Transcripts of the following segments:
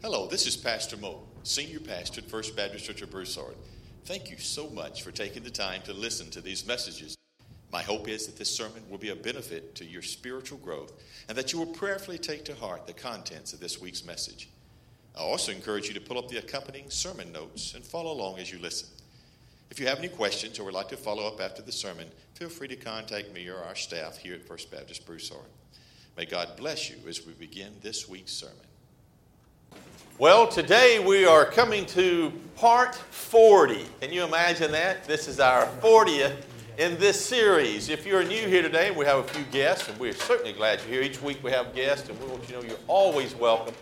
Hello, this is Pastor Moke, Senior Pastor at First Baptist Church of Broussard. Thank you so much for taking the time to listen to these messages. My hope is that this sermon will be a benefit to your spiritual growth and that you will prayerfully take to heart the contents of this week's message. I also encourage you to pull up the accompanying sermon notes and follow along as you listen. If you have any questions or would like to follow up after the sermon, feel free to contact me or our staff here at First Baptist Broussard. May God bless you as we begin this week's sermon. Well, today we are coming to part 40. Can you imagine that? This is our 40th in this series. If you're new here today, we have a few guests, and we're certainly glad you're here. Each week we have guests, and we want you to know you're always welcome.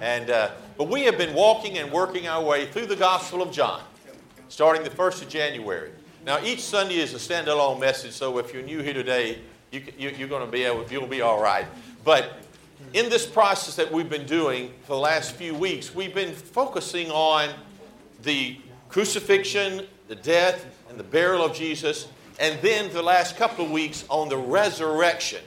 And but we have been walking and working our way through the Gospel of John, starting the 1st of January. Now, each Sunday is a standalone message, so if you're new here today, you're going to be able, you'll be all right. But in this process that we've been doing for the last few weeks, we've been focusing on the crucifixion, the death, and the burial of Jesus, and then the last couple of weeks on the resurrection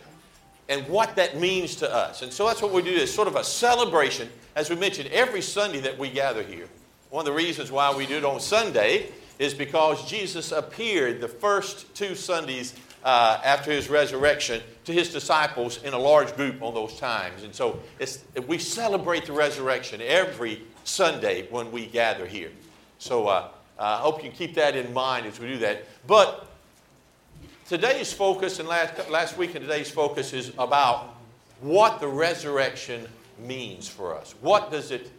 and what that means to us. And so that's what we do, is sort of a celebration, as we mentioned, every Sunday that we gather here. One of the reasons why we do it on Sunday is because Jesus appeared the first two Sundays after his resurrection to his disciples in a large group on those times. And so we celebrate the resurrection every Sunday when we gather here. So I hope you keep that in mind as we do that. But today's focus and last week and today's focus is about what the resurrection means for us. What does it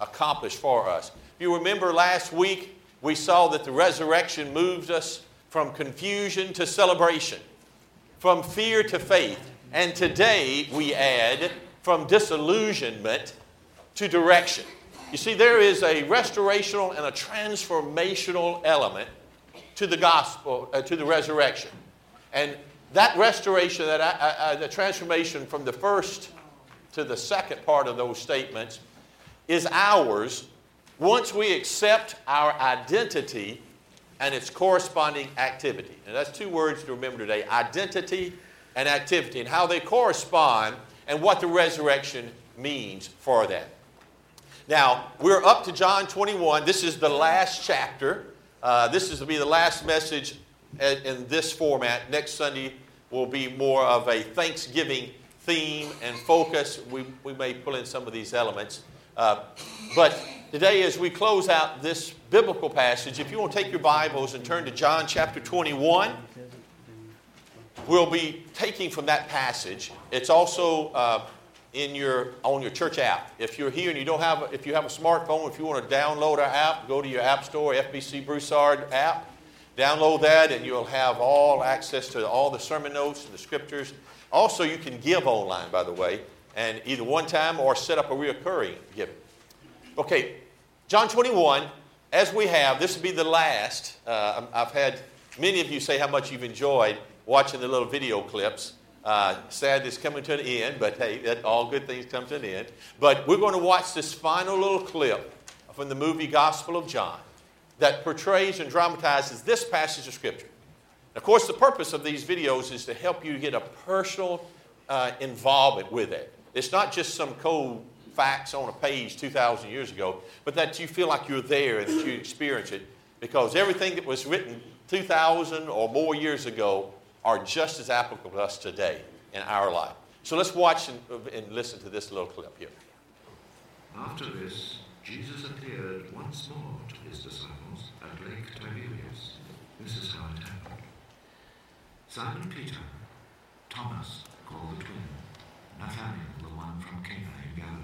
accomplish for us? If you remember last week, we saw that the resurrection moves us from confusion to celebration, from fear to faith. And today we add from disillusionment to direction. You see, there is a restorational and a transformational element to the gospel, to the resurrection. And that restoration, the transformation from the first to the second part of those statements is ours once we accept our identity and its corresponding activity. And that's two words to remember today, identity and activity, and how they correspond and what the resurrection means for that. Now, we're up to John 21. This is the last chapter. This is to be the last message in this format. Next Sunday will be more of a Thanksgiving theme and focus. We may pull in some of these elements. But today, as we close out this biblical passage, if you want to take your Bibles and turn to John chapter 21, we'll be taking from that passage. It's also on your church app. If you're here and if you have a smartphone, if you want to download our app, go to your app store, FBC Broussard app, download that, and you'll have all access to all the sermon notes and the scriptures. Also, you can give online, by the way, and either one time or set up a reoccurring giving. Okay, John 21, as we have, this will be the last. I've had many of you say how much you've enjoyed watching the little video clips. Sad it's coming to an end, but hey, all good things come to an end. But we're going to watch this final little clip from the movie Gospel of John that portrays and dramatizes this passage of Scripture. Of course, the purpose of these videos is to help you get a personal involvement with it. It's not just some cold facts on a page 2,000 years ago, but that you feel like you're there and that you experience it, because everything that was written 2,000 or more years ago are just as applicable to us today in our life. So let's watch and listen to this little clip here. After this, Jesus appeared once more to his disciples at Lake Tiberius. This is how it happened. Simon Peter, Thomas, called the twin, Nathanael, the one from Canaan in Galilee,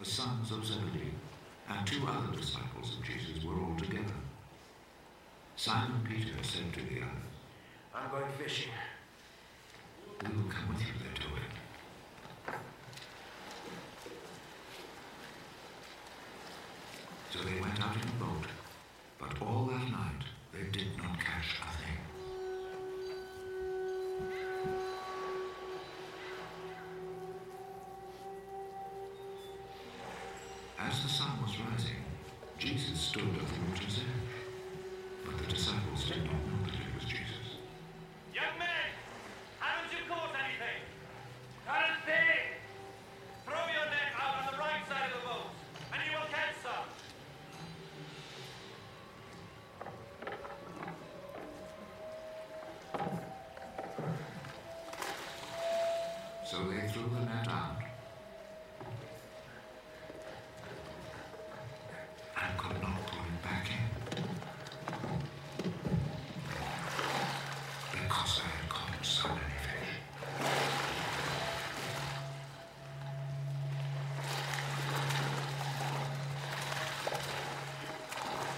the sons of Zebedee, and two other disciples of Jesus were all together. Simon Peter said to the others, "I'm going fishing." "We will come with you there to it." So they went out in a boat, but all that night they did not catch a thing. As the sun was rising, Jesus stood at the water's edge, but the disciples did not know that it was Jesus. "Young men, haven't you caught anything? Current thing! Throw your net out on the right side of the boat.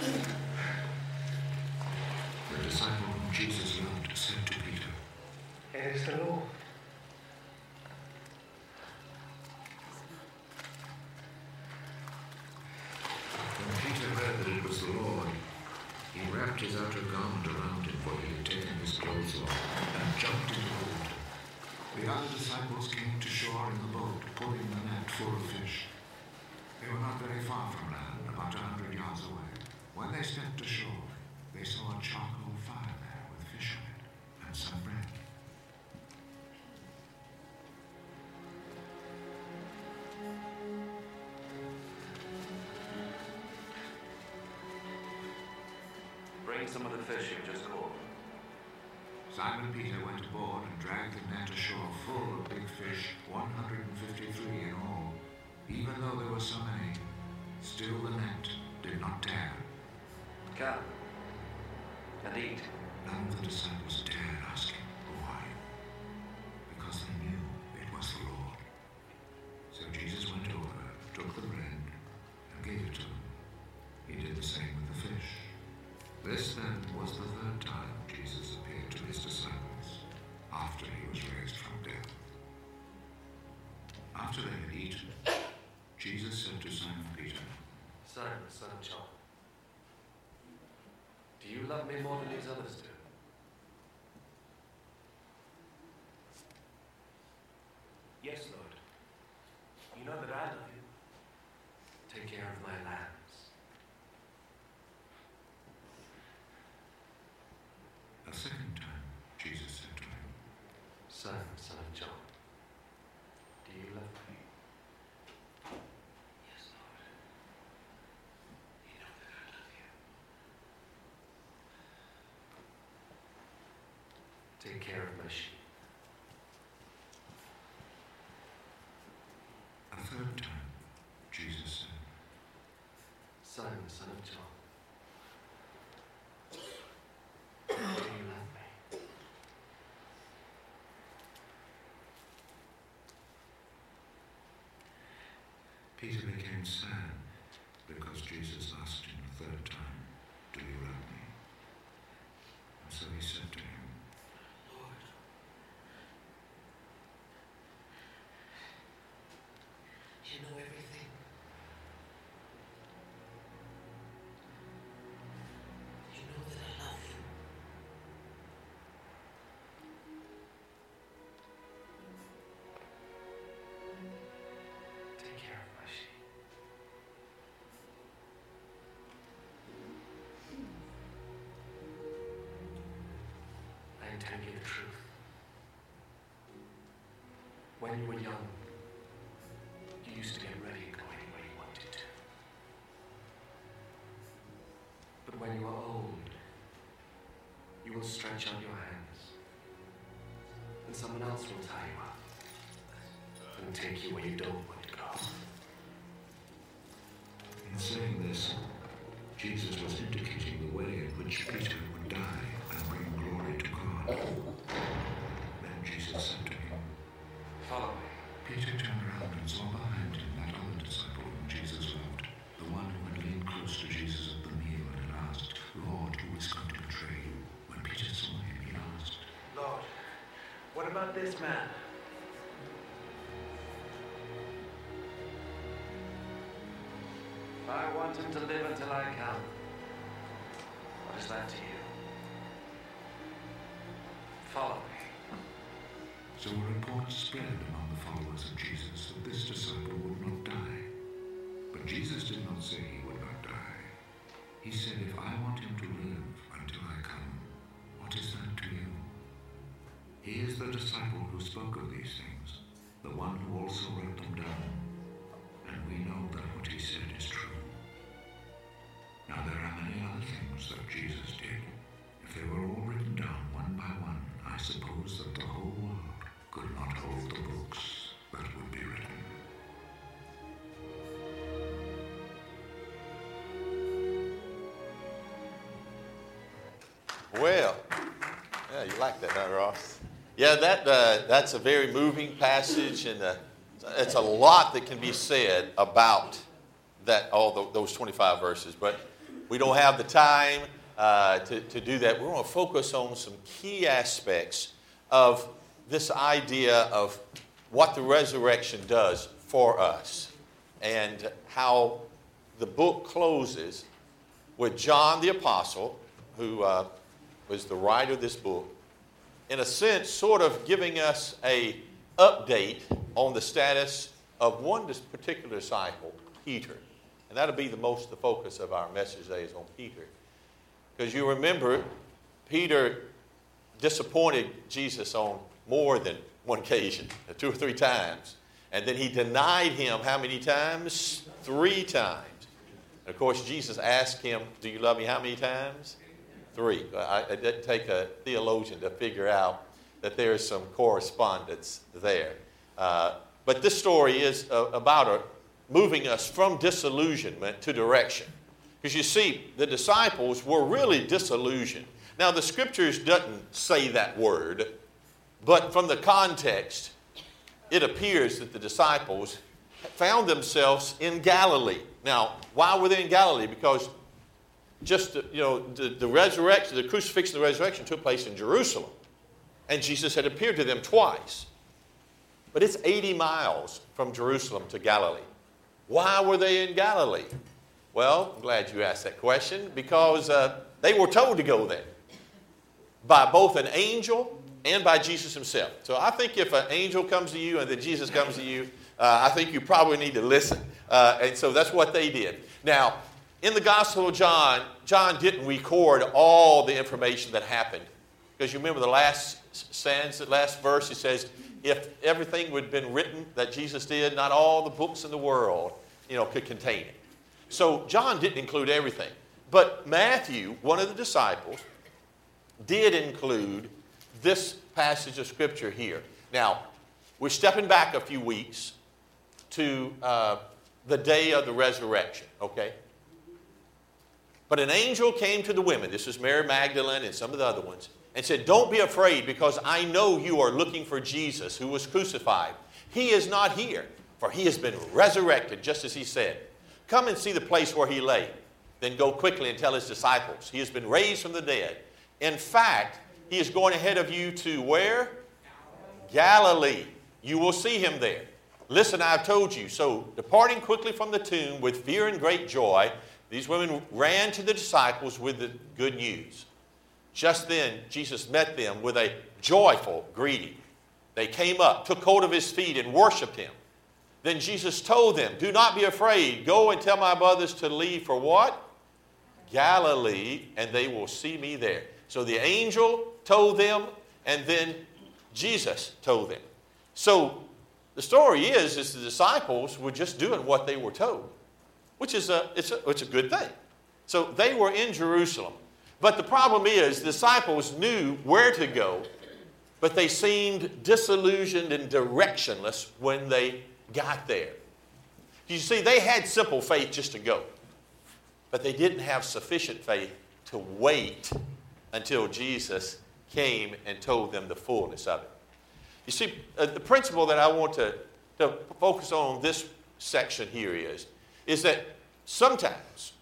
The disciple whom Jesus loved said to Peter, "It is the Lord." When Peter heard that it was the Lord, he wrapped his outer garment around him, for he had taken his clothes off, and jumped into the boat. The other disciples came to shore in the boat, pulling the net full of fish. They were not very far from land, about 100 yards away. When they stepped ashore, they saw a charcoal fire there with fish on it and some bread. "Bring some of the fish you just caught." Simon Peter went aboard and dragged the net ashore full of big fish, 153 in all. Even though there were so many, still the net did not tear. "Come and eat." None of the disciples dared ask him why, because they knew it was the Lord. So Jesus went over, took the bread, and gave it to them. He did the same with the fish. This then was the third time Jesus appeared to his disciples after he was raised from death. After they had eaten, Jesus said to Simon Peter, "Simon, son of John, do you love me more than these others do?" "Yes, Lord. You know that I love you." "Take care of my lambs." A second time, Jesus said to him, "Simon, son of John, do you love me?" "Yes, Lord. You know that I love you." "Take care of my sheep." A third time, Jesus said, "Simon, son of John, do you love me?" Peter became sad because Jesus asked him a third time, "Do you love me?" And so he said to him, "Lord, you know everything. You know that I love you." "Tell you the truth. When you were young, you used to get ready to go anywhere you wanted to. But when you are old, you will stretch out your hands, and someone else will tie you up and take you where you don't want to go." In saying this, Jesus was indicating the way in which Peter would die and bring glory to God. Then Jesus said to him, "Follow me." Peter turned around and saw behind him that other disciple whom Jesus loved, the one who had leaned close to Jesus at the meal and had asked, "Lord, who is going to betray you?" When Peter saw him, he asked, "Lord, what about this man?" "I want him to live until I come." "What is that to you?" "Follow me." So a report spread among the followers of Jesus that this disciple would not die. But Jesus did not say he would not die. He said, "If I want him to live until I come, what is that to you?" He is the disciple who spoke of these things, the one who also wrote them down. And we know that what he said is true. Now there are many other things that Jesus did. If they were all written down one by one, I suppose that the whole world could not hold the books that would be written. Well, yeah, you like that, huh, Ross? Yeah, that's a very moving passage, and it's a lot that can be said about that, all those 25 verses, but We don't have the time to do that. We're going to focus on some key aspects of this idea of what the resurrection does for us and how the book closes with John the Apostle, who was the writer of this book, in a sense sort of giving us an update on the status of one particular disciple, Peter. And that'll be the focus of our message today is on Peter. Because you remember, Peter disappointed Jesus on more than one occasion, 2 or 3 times. And then he denied him how many times? 3 times. And of course, Jesus asked him, do you love me how many times? 3. It doesn't take a theologian to figure out that there is some correspondence there. But this story is about moving us from disillusionment to direction. Because you see, the disciples were really disillusioned. Now, the scriptures doesn't say that word, but from the context, it appears that the disciples found themselves in Galilee. Now, why were they in Galilee? Because just the resurrection, the crucifixion, and the resurrection took place in Jerusalem, and Jesus had appeared to them twice. But it's 80 miles from Jerusalem to Galilee. Why were they in Galilee? Well, I'm glad you asked that question, because they were told to go there by both an angel and by Jesus himself. So I think if an angel comes to you and then Jesus comes to you, I think you probably need to listen. And so that's what they did. Now, in the Gospel of John, John didn't record all the information that happened. Because you remember the last verse, he says, if everything would have been written that Jesus did, not all the books in the world, could contain it. So John didn't include everything. But Matthew, one of the disciples, did include this passage of Scripture here. Now, we're stepping back a few weeks to the day of the resurrection, okay? But an angel came to the women, this is Mary Magdalene and some of the other ones, and said, don't be afraid, because I know you are looking for Jesus who was crucified. He is not here, for he has been resurrected, just as he said. Come and see the place where he lay. Then go quickly and tell his disciples, he has been raised from the dead. In fact, he is going ahead of you to where? Galilee. You will see him there. Listen, I have told you. So, departing quickly from the tomb with fear and great joy, these women ran to the disciples with the good news. Just then, Jesus met them with a joyful greeting. They came up, took hold of his feet, and worshiped him. Then Jesus told them, do not be afraid. Go and tell my brothers to leave for what? Galilee, and they will see me there. So the angel told them, and then Jesus told them. So the story is the disciples were just doing what they were told, which is it's a good thing. So they were in Jerusalem. But the problem is the disciples knew where to go, but they seemed disillusioned and directionless when they got there. You see, they had simple faith just to go, but they didn't have sufficient faith to wait until Jesus came and told them the fullness of it. You see, the principle that I want to focus on this section here is that sometimes,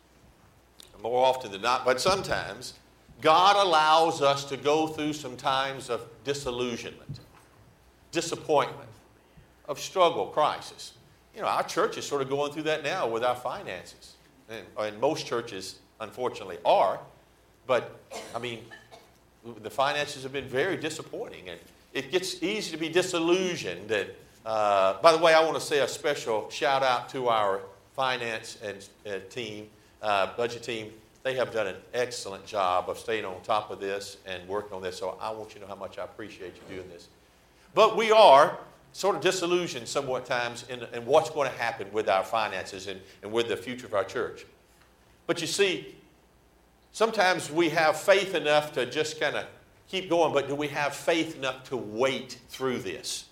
more often than not, but sometimes, God allows us to go through some times of disillusionment, disappointment, of struggle, crisis. Our church is sort of going through that now with our finances. And most churches, unfortunately, are. But, the finances have been very disappointing. And it gets easy to be disillusioned. And, by the way, I want to say a special shout out to our finance and team, budget team. They have done an excellent job of staying on top of this and working on this. So I want you to know how much I appreciate you doing this. But we are sort of disillusioned somewhat times in what's going to happen with our finances and with the future of our church. But you see, sometimes we have faith enough to just kind of keep going, but do we have faith enough to wait through this?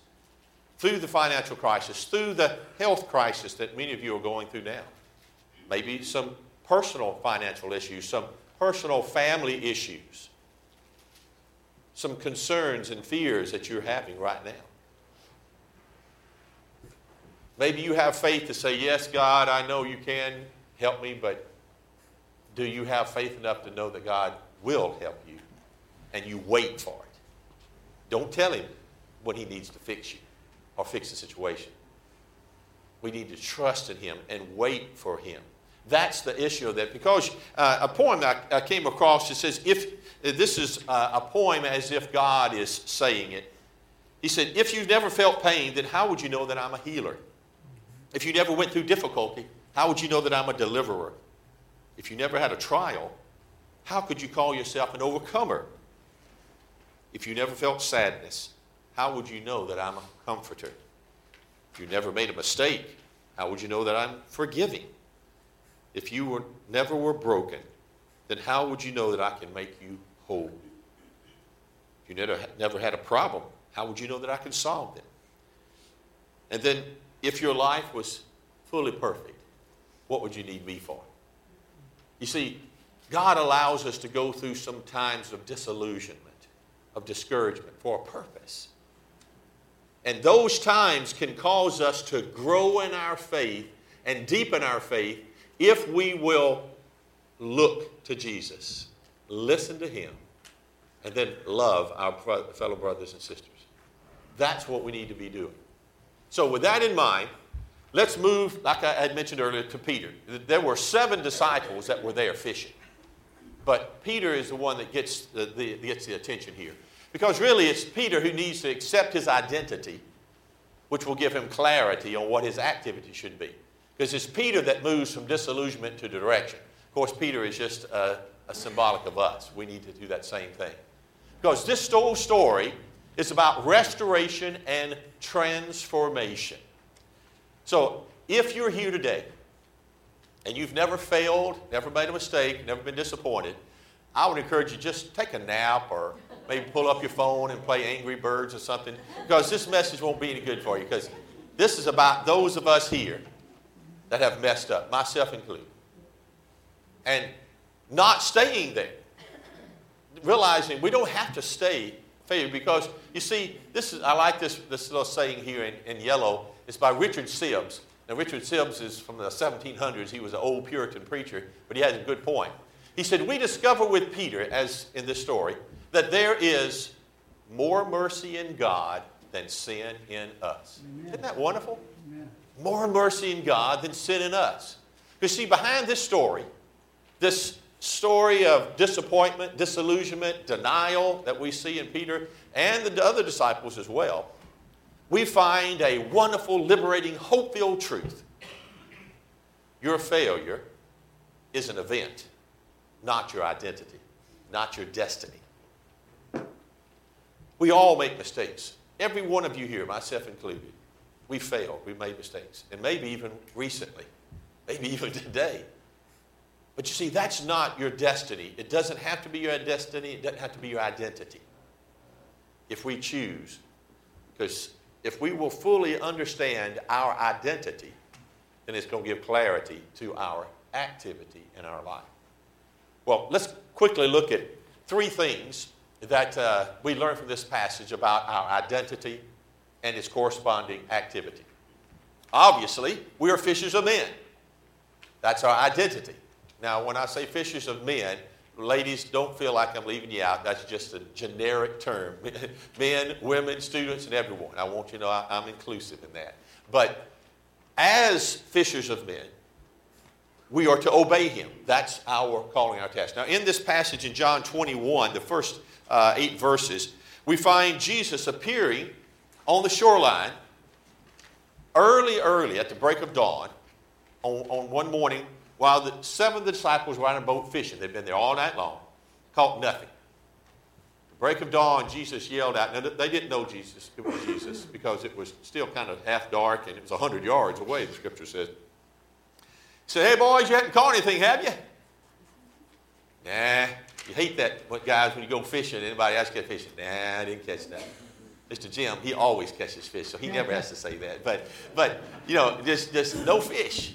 Through the financial crisis, through the health crisis that many of you are going through now. Maybe some personal financial issues, some personal family issues, some concerns and fears that you're having right now. Maybe you have faith to say, yes, God, I know you can help me, but Do you have faith enough to know that God will help you and you wait for it? Don't tell him what he needs to fix you or fix the situation. We need to trust in him and wait for him. That's the issue of that. Because a poem I came across, it says, a poem as if God is saying it. He said, if you've never felt pain, then how would you know that I'm a healer? If you never went through difficulty, how would you know that I'm a deliverer? If you never had a trial, how could you call yourself an overcomer? If you never felt sadness, how would you know that I'm a comforter? If you never made a mistake, how would you know that I'm forgiving? If you never were broken, then how would you know that I can make you whole? If you never had a problem, how would you know that I can solve them? And then if your life was fully perfect, what would you need me for? You see, God allows us to go through some times of disillusionment, of discouragement for a purpose. And those times can cause us to grow in our faith and deepen our faith if we will look to Jesus, listen to him, and then love our fellow brothers and sisters. That's what we need to be doing. So with that in mind, let's move, like I had mentioned earlier, to Peter. There were 7 disciples that were there fishing. But Peter is the one that gets the attention here. Because really it's Peter who needs to accept his identity, which will give him clarity on what his activity should be. Because it's Peter that moves from disillusionment to direction. Of course, Peter is just a symbolic of us. We need to do that same thing. Because this whole story is about restoration and transformation. So if you're here today and you've never failed, never made a mistake, never been disappointed, I would encourage you just take a nap or maybe pull up your phone and play Angry Birds or something, because this message won't be any good for you, because this is about those of us here that have messed up, myself included. And not staying there, realizing we don't have to stay failure, because, you see, I like this little saying here in yellow. It's by Richard Sibbs. Now, Richard Sibbs is from the 1700s. He was an old Puritan preacher, but he has a good point. He said, we discover with Peter, as in this story, that there is more mercy in God than sin in us. Amen. Isn't that wonderful? Amen. More mercy in God than sin in us. You see, behind this story of disappointment, disillusionment, denial that we see in Peter and the other disciples as well, we find a wonderful, liberating, hope-filled truth. Your failure is an event, not your identity, not your destiny. We all make mistakes. Every one of you here, myself included, we failed. We made mistakes. And maybe even recently. Maybe even today. But you see, that's not your destiny. It doesn't have to be your destiny. It doesn't have to be your identity. If we choose, because if we will fully understand our identity, then it's going to give clarity to our activity in our life. Well, let's quickly look at 3 things that we learn from this passage about our identity and its corresponding activity. Obviously, we are fishers of men. That's our identity. Now, when I say fishers of men, ladies, don't feel like I'm leaving you out. That's just a generic term. Men, women, students, and everyone. I want you to know I'm inclusive in that. But as fishers of men, we are to obey him. That's our calling, our task. Now, in this passage in John 21, the first 8 verses, we find Jesus appearing on the shoreline early at the break of dawn on one morning while the 7 disciples were out on a boat fishing. They'd been there all night long, caught nothing. At the break of dawn, Jesus yelled out. Now, they didn't know Jesus. It was Jesus because it was still kind of half dark and it was 100 yards away, the scripture says. He said, hey, boys, you haven't caught anything, have you? Nah. You hate that, guys, when you go fishing. Anybody else get fishing? Nah, I didn't catch nothing. Mr. Jim, he always catches fish, so he never has to say that. But you know, just no fish.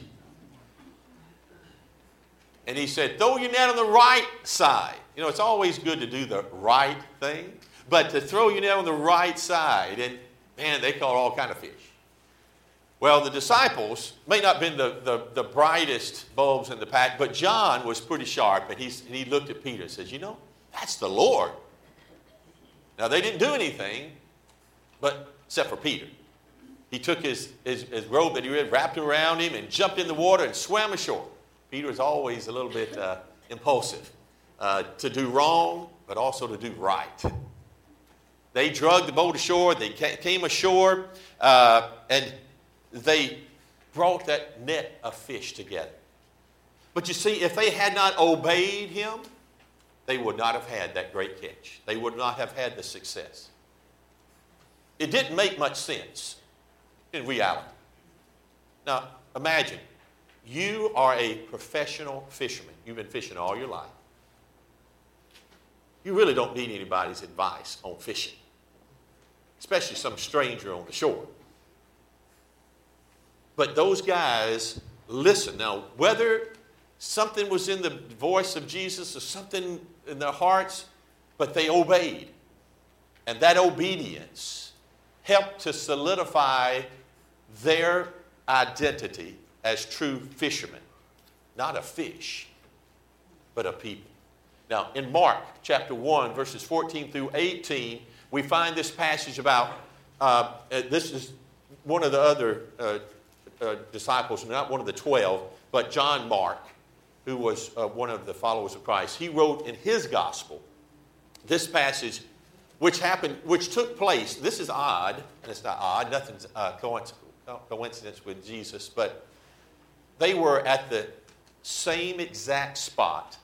And he said, throw your net on the right side. You know, it's always good to do the right thing, but to throw your net on the right side. And, man, they caught all kind of fish. Well, the disciples may not have been the brightest bulbs in the pack, but John was pretty sharp, and he looked at Peter and says, you know, that's the Lord. Now, they didn't do anything, but except for Peter. He took his robe that he had, wrapped it around him, and jumped in the water and swam ashore. Peter is always a little bit impulsive to do wrong, but also to do right. They dragged the boat ashore. They came ashore, and they brought that net of fish together. But you see, if they had not obeyed him, they would not have had that great catch. They would not have had the success. It didn't make much sense in reality. Now, imagine you are a professional fisherman. You've been fishing all your life. You really don't need anybody's advice on fishing, especially some stranger on the shore. But those guys listen. Now, whether something was in the voice of Jesus or something in their hearts, but they obeyed. And that obedience helped to solidify their identity as true fishermen. Not a fish, but a people. Now, in Mark chapter 1, verses 14 through 18, we find this passage about, this is one of the other disciples, not one of the 12, but John Mark, who was one of the followers of Christ. He wrote in his gospel this passage, which took place. This is odd, and it's not odd, nothing's coincidence with Jesus, but they were at the same exact spot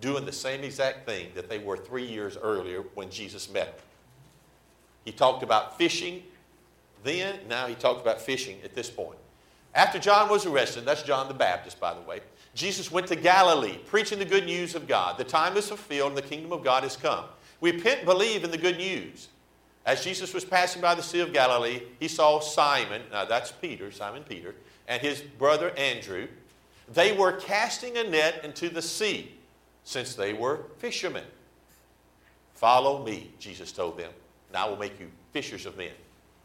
doing the same exact thing that they were 3 years earlier when Jesus met them. He talked about fishing then. Now he talked about fishing at this point. After John was arrested, that's John the Baptist, by the way, Jesus went to Galilee, preaching the good news of God. The time is fulfilled and the kingdom of God has come. Repent and believe in the good news. As Jesus was passing by the Sea of Galilee, he saw Simon, now that's Peter, Simon Peter, and his brother Andrew. They were casting a net into the sea, since they were fishermen. Follow me, Jesus told them, and I will make you fishers of men.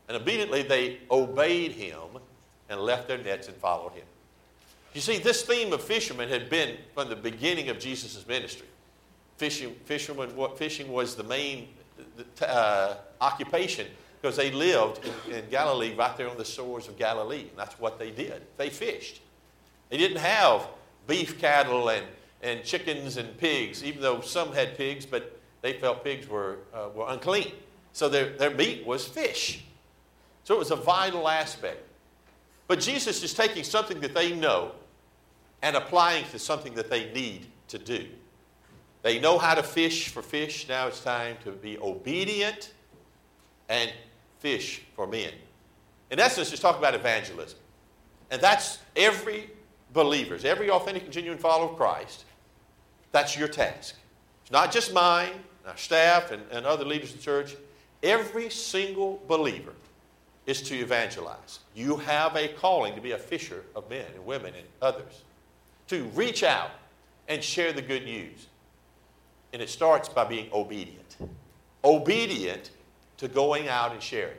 And obediently they obeyed him and left their nets and followed him. You see, this theme of fishermen had been from the beginning of Jesus' ministry. Fishing was the main occupation, because they lived in Galilee, right there on the shores of Galilee. And that's what they did. They fished. They didn't have beef cattle and chickens and pigs, even though some had pigs, but they felt pigs were unclean. So their meat was fish. So it was a vital aspect. But Jesus is taking something that they know and applying to something that they need to do. They know how to fish for fish. Now it's time to be obedient and fish for men. In essence, it's talking about evangelism. And that's every believer's, every authentic and genuine follower of Christ. That's your task. It's not just mine, our staff, and other leaders in the church. Every single believer is to evangelize. You have a calling to be a fisher of men and women and others, to reach out and share the good news. And it starts by being obedient. Obedient to going out and sharing.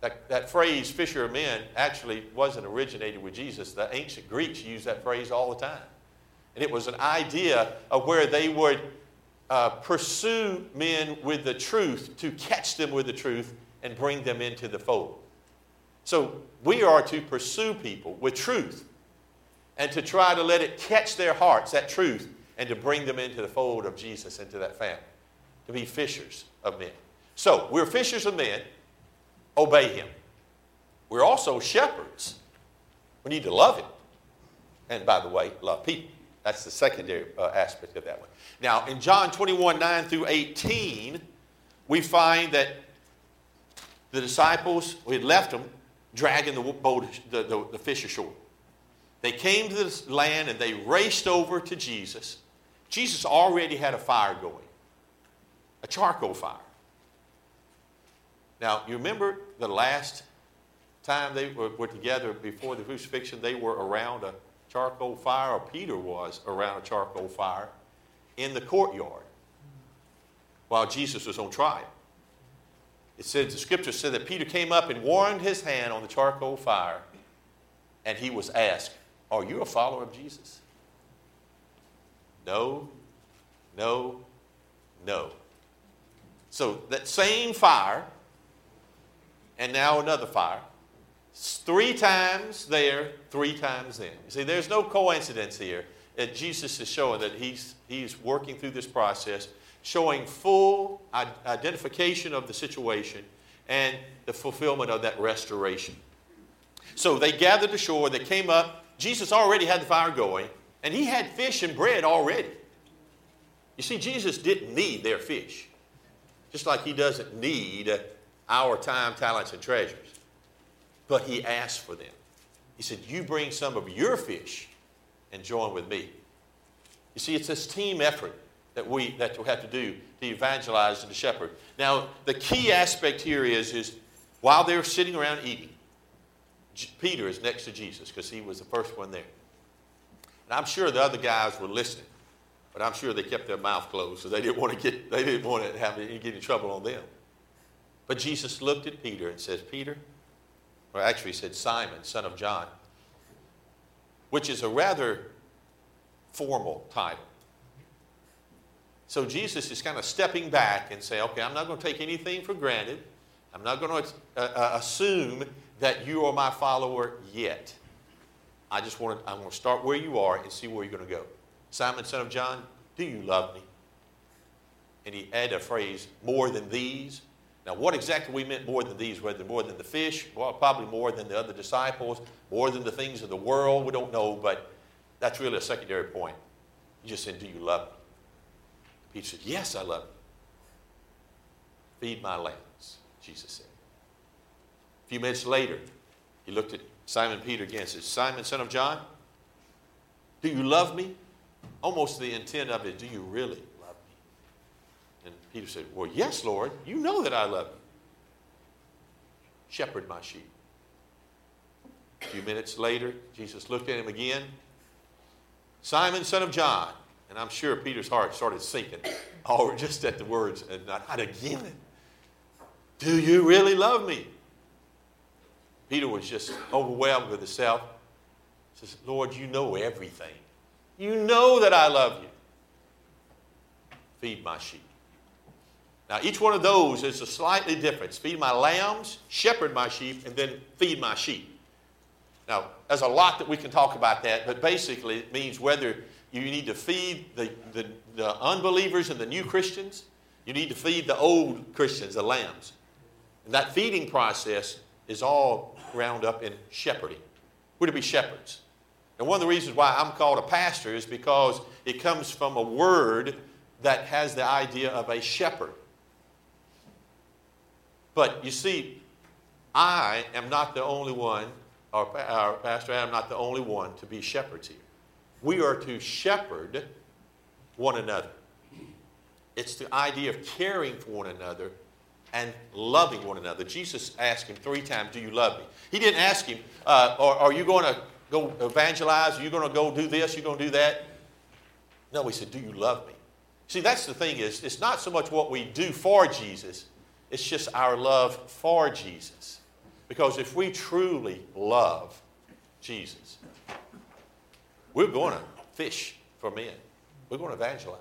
That phrase, fisher of men, actually wasn't originated with Jesus. The ancient Greeks used that phrase all the time. And it was an idea of where they would pursue men with the truth, to catch them with the truth and bring them into the fold. So we are to pursue people with truth and to try to let it catch their hearts, that truth, and to bring them into the fold of Jesus, into that family, to be fishers of men. So we're fishers of men. Obey him. We're also shepherds. We need to love him. And by the way, love people. That's the secondary aspect of that one. Now, in John 21, 9 through 18, we find that the disciples, we had left them, dragging the boat, the fish ashore. They came to this land and they raced over to Jesus. Jesus already had a fire going, a charcoal fire. Now, you remember the last time they were together before the crucifixion, they were around a charcoal fire, or Peter was around a charcoal fire in the courtyard while Jesus was on trial. It said, the scripture said that Peter came up and warmed his hand on the charcoal fire, and he was asked, are you a follower of Jesus? No, no, no. So that same fire, and now another fire, 3 times there, 3 times in. You see, there's no coincidence here that Jesus is showing that he's working through this process, showing full identification of the situation and the fulfillment of that restoration. So they gathered ashore, they came up. Jesus already had the fire going, and he had fish and bread already. You see, Jesus didn't need their fish, just like he doesn't need our time, talents, and treasures. But he asked for them. He said, you bring some of your fish and join with me. You see, it's this team effort that we have to do to evangelize and to shepherd. Now, the key aspect here is while they're sitting around eating, Peter is next to Jesus because he was the first one there. And I'm sure the other guys were listening, but I'm sure they kept their mouth closed so they didn't want to get in trouble on them. But Jesus looked at Peter and says, Peter, or actually he said, Simon, son of John, which is a rather formal title. So Jesus is kind of stepping back and saying, okay, I'm not going to take anything for granted. I'm not going to assume that you are my follower yet. I'm going to start where you are and see where you're going to go. Simon, son of John, do you love me? And he added a phrase, more than these. Now, what exactly we meant more than these, whether more than the fish, well, probably more than the other disciples, more than the things of the world, we don't know, but that's really a secondary point. He just said, do you love me? Peter said, yes, I love you. Feed my lambs, Jesus said. A few minutes later, he looked at Simon Peter again and said, Simon, son of John, do you love me? Almost the intent of it, do you really love me? And Peter said, well, yes, Lord, you know that I love you. Shepherd my sheep. A few minutes later, Jesus looked at him again. Simon, son of John. And I'm sure Peter's heart started sinking just at the words, and not again. Do you really love me? Peter was just overwhelmed with himself. He says, Lord, you know everything. You know that I love you. Feed my sheep. Now, each one of those is a slightly difference. Feed my lambs, shepherd my sheep, and then feed my sheep. Now, there's a lot that we can talk about that, but basically it means whether you need to feed the unbelievers and the new Christians. You need to feed the old Christians, the lambs. And that feeding process is all round up in shepherding. We're to be shepherds. And one of the reasons why I'm called a pastor is because it comes from a word that has the idea of a shepherd. But you see, I am not the only one, or Pastor Adam, not the only one to be shepherds here. We are to shepherd one another. It's the idea of caring for one another and loving one another. Jesus asked him 3 times, do you love me? He didn't ask him, are you going to go evangelize? Are you going to go do this? Are you going to do that? No, he said, do you love me? See, that's the thing is, it's not so much what we do for Jesus. It's just our love for Jesus. Because if we truly love Jesus, we're going to fish for men. We're going to evangelize.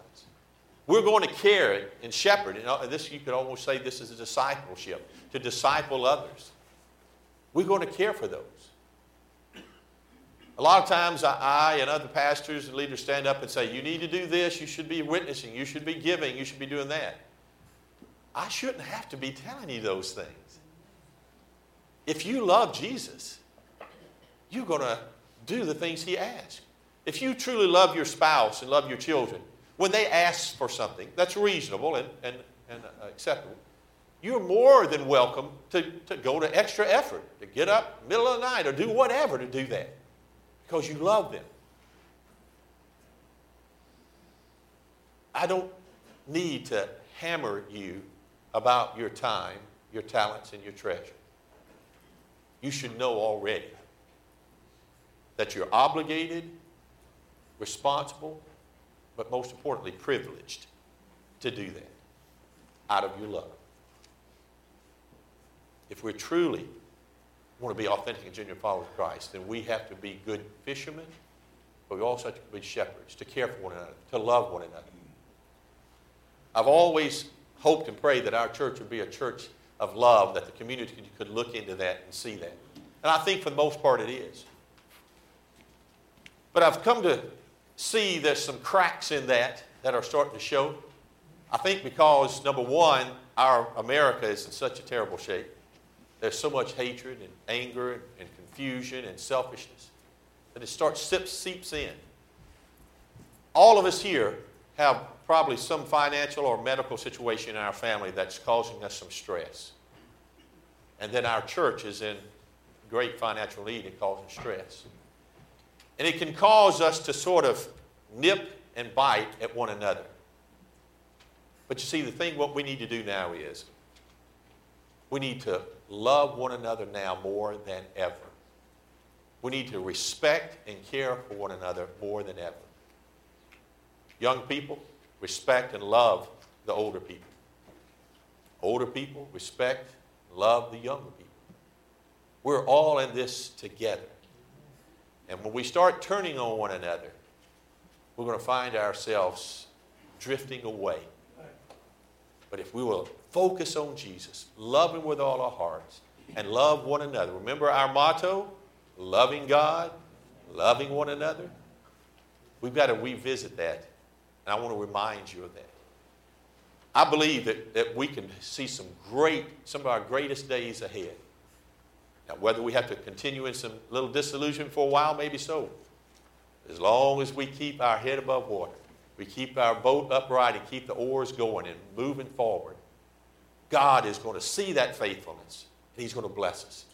We're going to care and shepherd. And this, you could almost say this is a discipleship, to disciple others. We're going to care for those. A lot of times I and other pastors and leaders stand up and say, you need to do this, you should be witnessing, you should be giving, you should be doing that. I shouldn't have to be telling you those things. If you love Jesus, you're going to do the things he asks. If you truly love your spouse and love your children, when they ask for something that's reasonable and acceptable, you're more than welcome to go to extra effort, to get up middle of the night or do whatever to do that because you love them. I don't need to hammer you about your time, your talents, and your treasure. You should know already that you're obligated, responsible, but most importantly, privileged to do that out of your love. If we truly want to be authentic and genuine followers of Christ, then we have to be good fishermen, but we also have to be shepherds, to care for one another, to love one another. I've always hoped and prayed that our church would be a church of love, that the community could look into that and see that. And I think for the most part it is. But I've come to see there's some cracks in that that are starting to show. I think because, number one, our America is in such a terrible shape. There's so much hatred and anger and confusion and selfishness that it seeps in. All of us here have probably some financial or medical situation in our family that's causing us some stress. And then our church is in great financial need and causing stress. And it can cause us to sort of nip and bite at one another. But you see, the thing, what we need to do now is we need to love one another now more than ever. We need to respect and care for one another more than ever. Young people, respect and love the older people. Older people, respect and love the younger people. We're all in this together. And when we start turning on one another, we're going to find ourselves drifting away. But if we will focus on Jesus, love Him with all our hearts, and love one another. Remember our motto? Loving God, loving one another. We've got to revisit that. And I want to remind you of that. I believe that we can see some of our greatest days ahead. Now, whether we have to continue in some little disillusion for a while, maybe so. As long as we keep our head above water, we keep our boat upright and keep the oars going and moving forward, God is going to see that faithfulness, and He's going to bless us.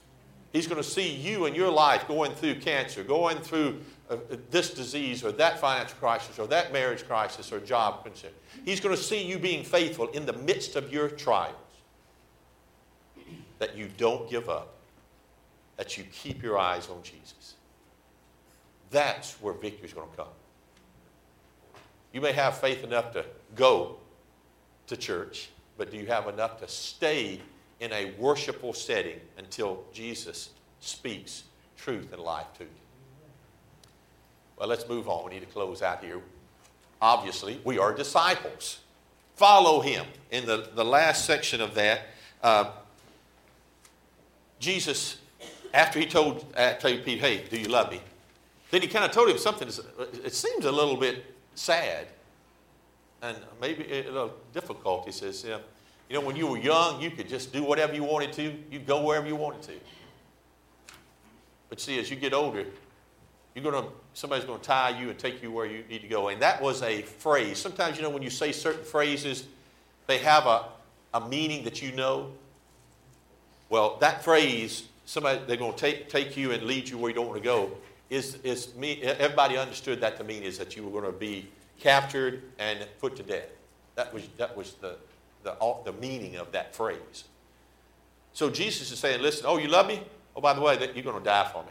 He's going to see you in your life going through cancer, going through this disease or that financial crisis or that marriage crisis or job concern. He's going to see you being faithful in the midst of your trials, that you don't give up, that you keep your eyes on Jesus. That's where victory is going to come. You may have faith enough to go to church, but do you have enough to stay in a worshipful setting until Jesus speaks truth and life to you? Well, let's move on. We need to close out here. Obviously, we are disciples. Follow Him. In the last section of that, Jesus, after He told Peter, hey, do you love me? Then He kind of told him something. It seems a little bit sad and maybe a little difficult. He says, you know, when you were young, you could just do whatever you wanted to. You'd go wherever you wanted to. But see, as you get older, somebody's going to tie you and take you where you need to go. And that was a phrase. Sometimes, you know, when you say certain phrases, they have a meaning that you know. Well, that phrase, they're going to take you and lead you where you don't want to go. Everybody understood that to mean is that you were going to be captured and put to death. That was the meaning of that phrase. So Jesus is saying, listen, oh, you love me? Oh, by the way, you're going to die for me.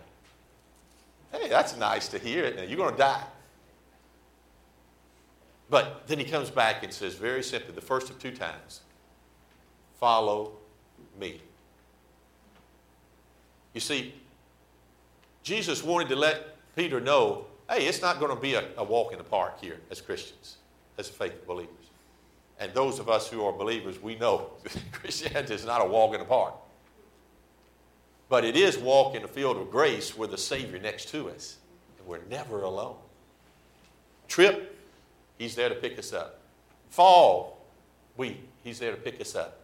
Hey, that's nice to hear. You're going to die. But then He comes back and says very simply, the first of two times, follow me. You see, Jesus wanted to let Peter know, hey, it's not going to be a walk in the park here as Christians, as faithful believers. And those of us who are believers, we know Christianity is not a walk in the park. But it is walk in the field of grace with the Savior next to us. And we're never alone. Trip, He's there to pick us up. Fall, He's there to pick us up.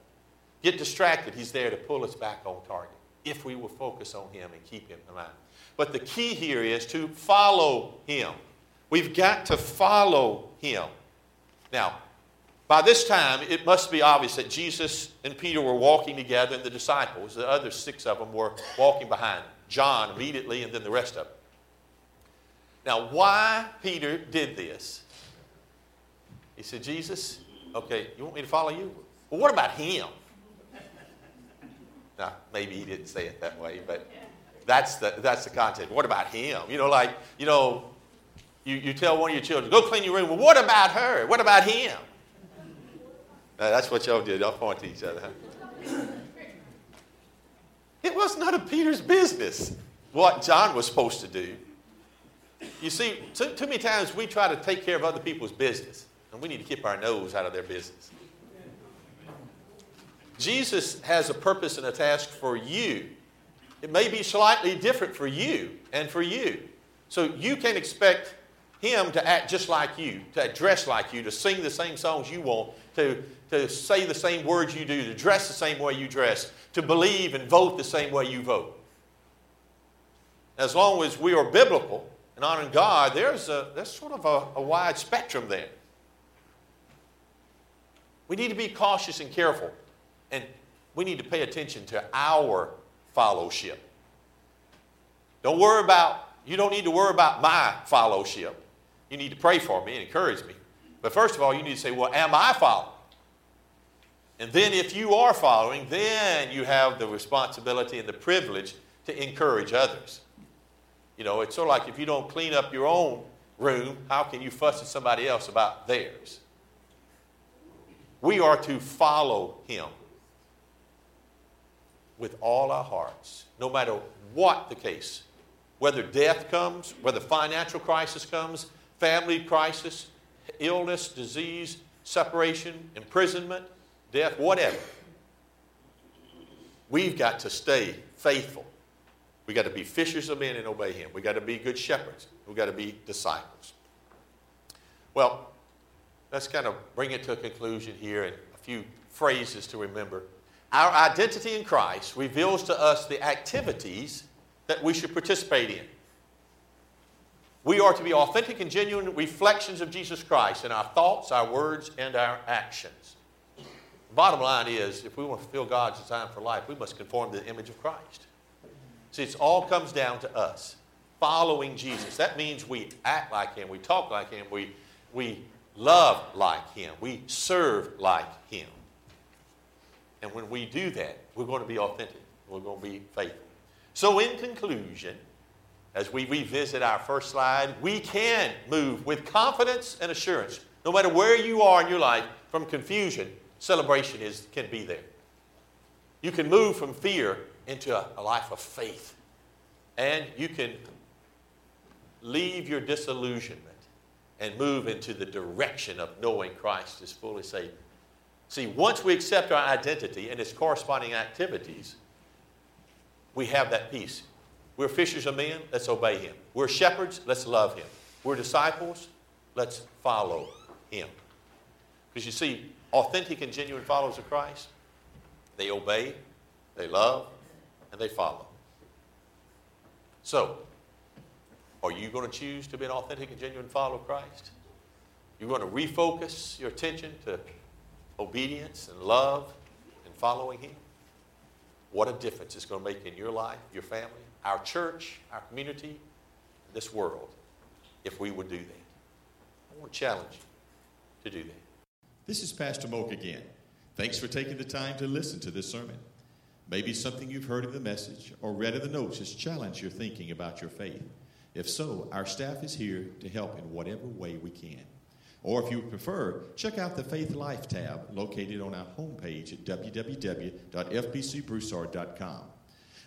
Get distracted, He's there to pull us back on target if we will focus on Him and keep Him in mind. But the key here is to follow Him. We've got to follow Him. Now, by this time, it must be obvious that Jesus and Peter were walking together, and the disciples, the other six of them, were walking behind them. John immediately, and then the rest of them. Now, why Peter did this? He said, Jesus, okay, you want me to follow you? Well, what about him? Now, maybe he didn't say it that way, but that's the context. What about him? You know, like, you know, you tell one of your children, go clean your room. Well, what about her? What about him? Now, that's what y'all did. Y'all point to each other, huh? It was none of Peter's business what John was supposed to do. You see, too many times we try to take care of other people's business, and we need to keep our nose out of their business. Jesus has a purpose and a task for you. It may be slightly different for you and for you. So you can expect him to act just like you, to dress like you, to sing the same songs you want, to say the same words you do, to dress the same way you dress, to believe and vote the same way you vote. As long as we are biblical and honoring God, there's sort of a wide spectrum there. We need to be cautious and careful, and we need to pay attention to our fellowship. You don't need to worry about my fellowship. You need to pray for me and encourage me. But first of all, you need to say, well, am I following? And then if you are following, then you have the responsibility and the privilege to encourage others. You know, it's sort of like if you don't clean up your own room, how can you fuss at somebody else about theirs? We are to follow him with all our hearts, no matter what the case. Whether death comes, whether financial crisis comes, family crisis, illness, disease, separation, imprisonment, death, whatever. We've got to stay faithful. We've got to be fishers of men and obey him. We've got to be good shepherds. We've got to be disciples. Well, let's kind of bring it to a conclusion here and a few phrases to remember. Our identity in Christ reveals to us the activities that we should participate in. We are to be authentic and genuine reflections of Jesus Christ in our thoughts, our words, and our actions. The bottom line is, if we want to fulfill God's design for life, we must conform to the image of Christ. See, it all comes down to us following Jesus. That means we act like him, we talk like him, we love like him, we serve like him. And when we do that, we're going to be authentic. We're going to be faithful. So in conclusion, as we revisit our first slide, we can move with confidence and assurance, no matter where you are in your life, from confusion, celebration can be there. You can move from fear into a life of faith, and you can leave your disillusionment and move into the direction of knowing Christ is fully Savior. See, once we accept our identity and its corresponding activities, we have that peace. We're fishers of men, let's obey him. We're shepherds, let's love him. We're disciples, let's follow him. Because you see, authentic and genuine followers of Christ, they obey, they love, and they follow. So, are you going to choose to be an authentic and genuine follower of Christ? You're going to refocus your attention to obedience and love and following him? What a difference it's going to make in your life, your family, our church, our community, this world, if we would do that. I want to challenge you to do that. This is Pastor Moke again. Thanks for taking the time to listen to this sermon. Maybe something you've heard in the message or read in the notes has challenged your thinking about your faith. If so, our staff is here to help in whatever way we can. Or if you prefer, check out the Faith Life tab located on our homepage at www.fbcbroussard.com.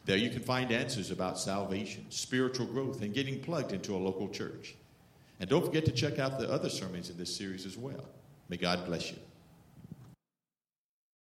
There you can find answers about salvation, spiritual growth, and getting plugged into a local church. And don't forget to check out the other sermons in this series as well. May God bless you.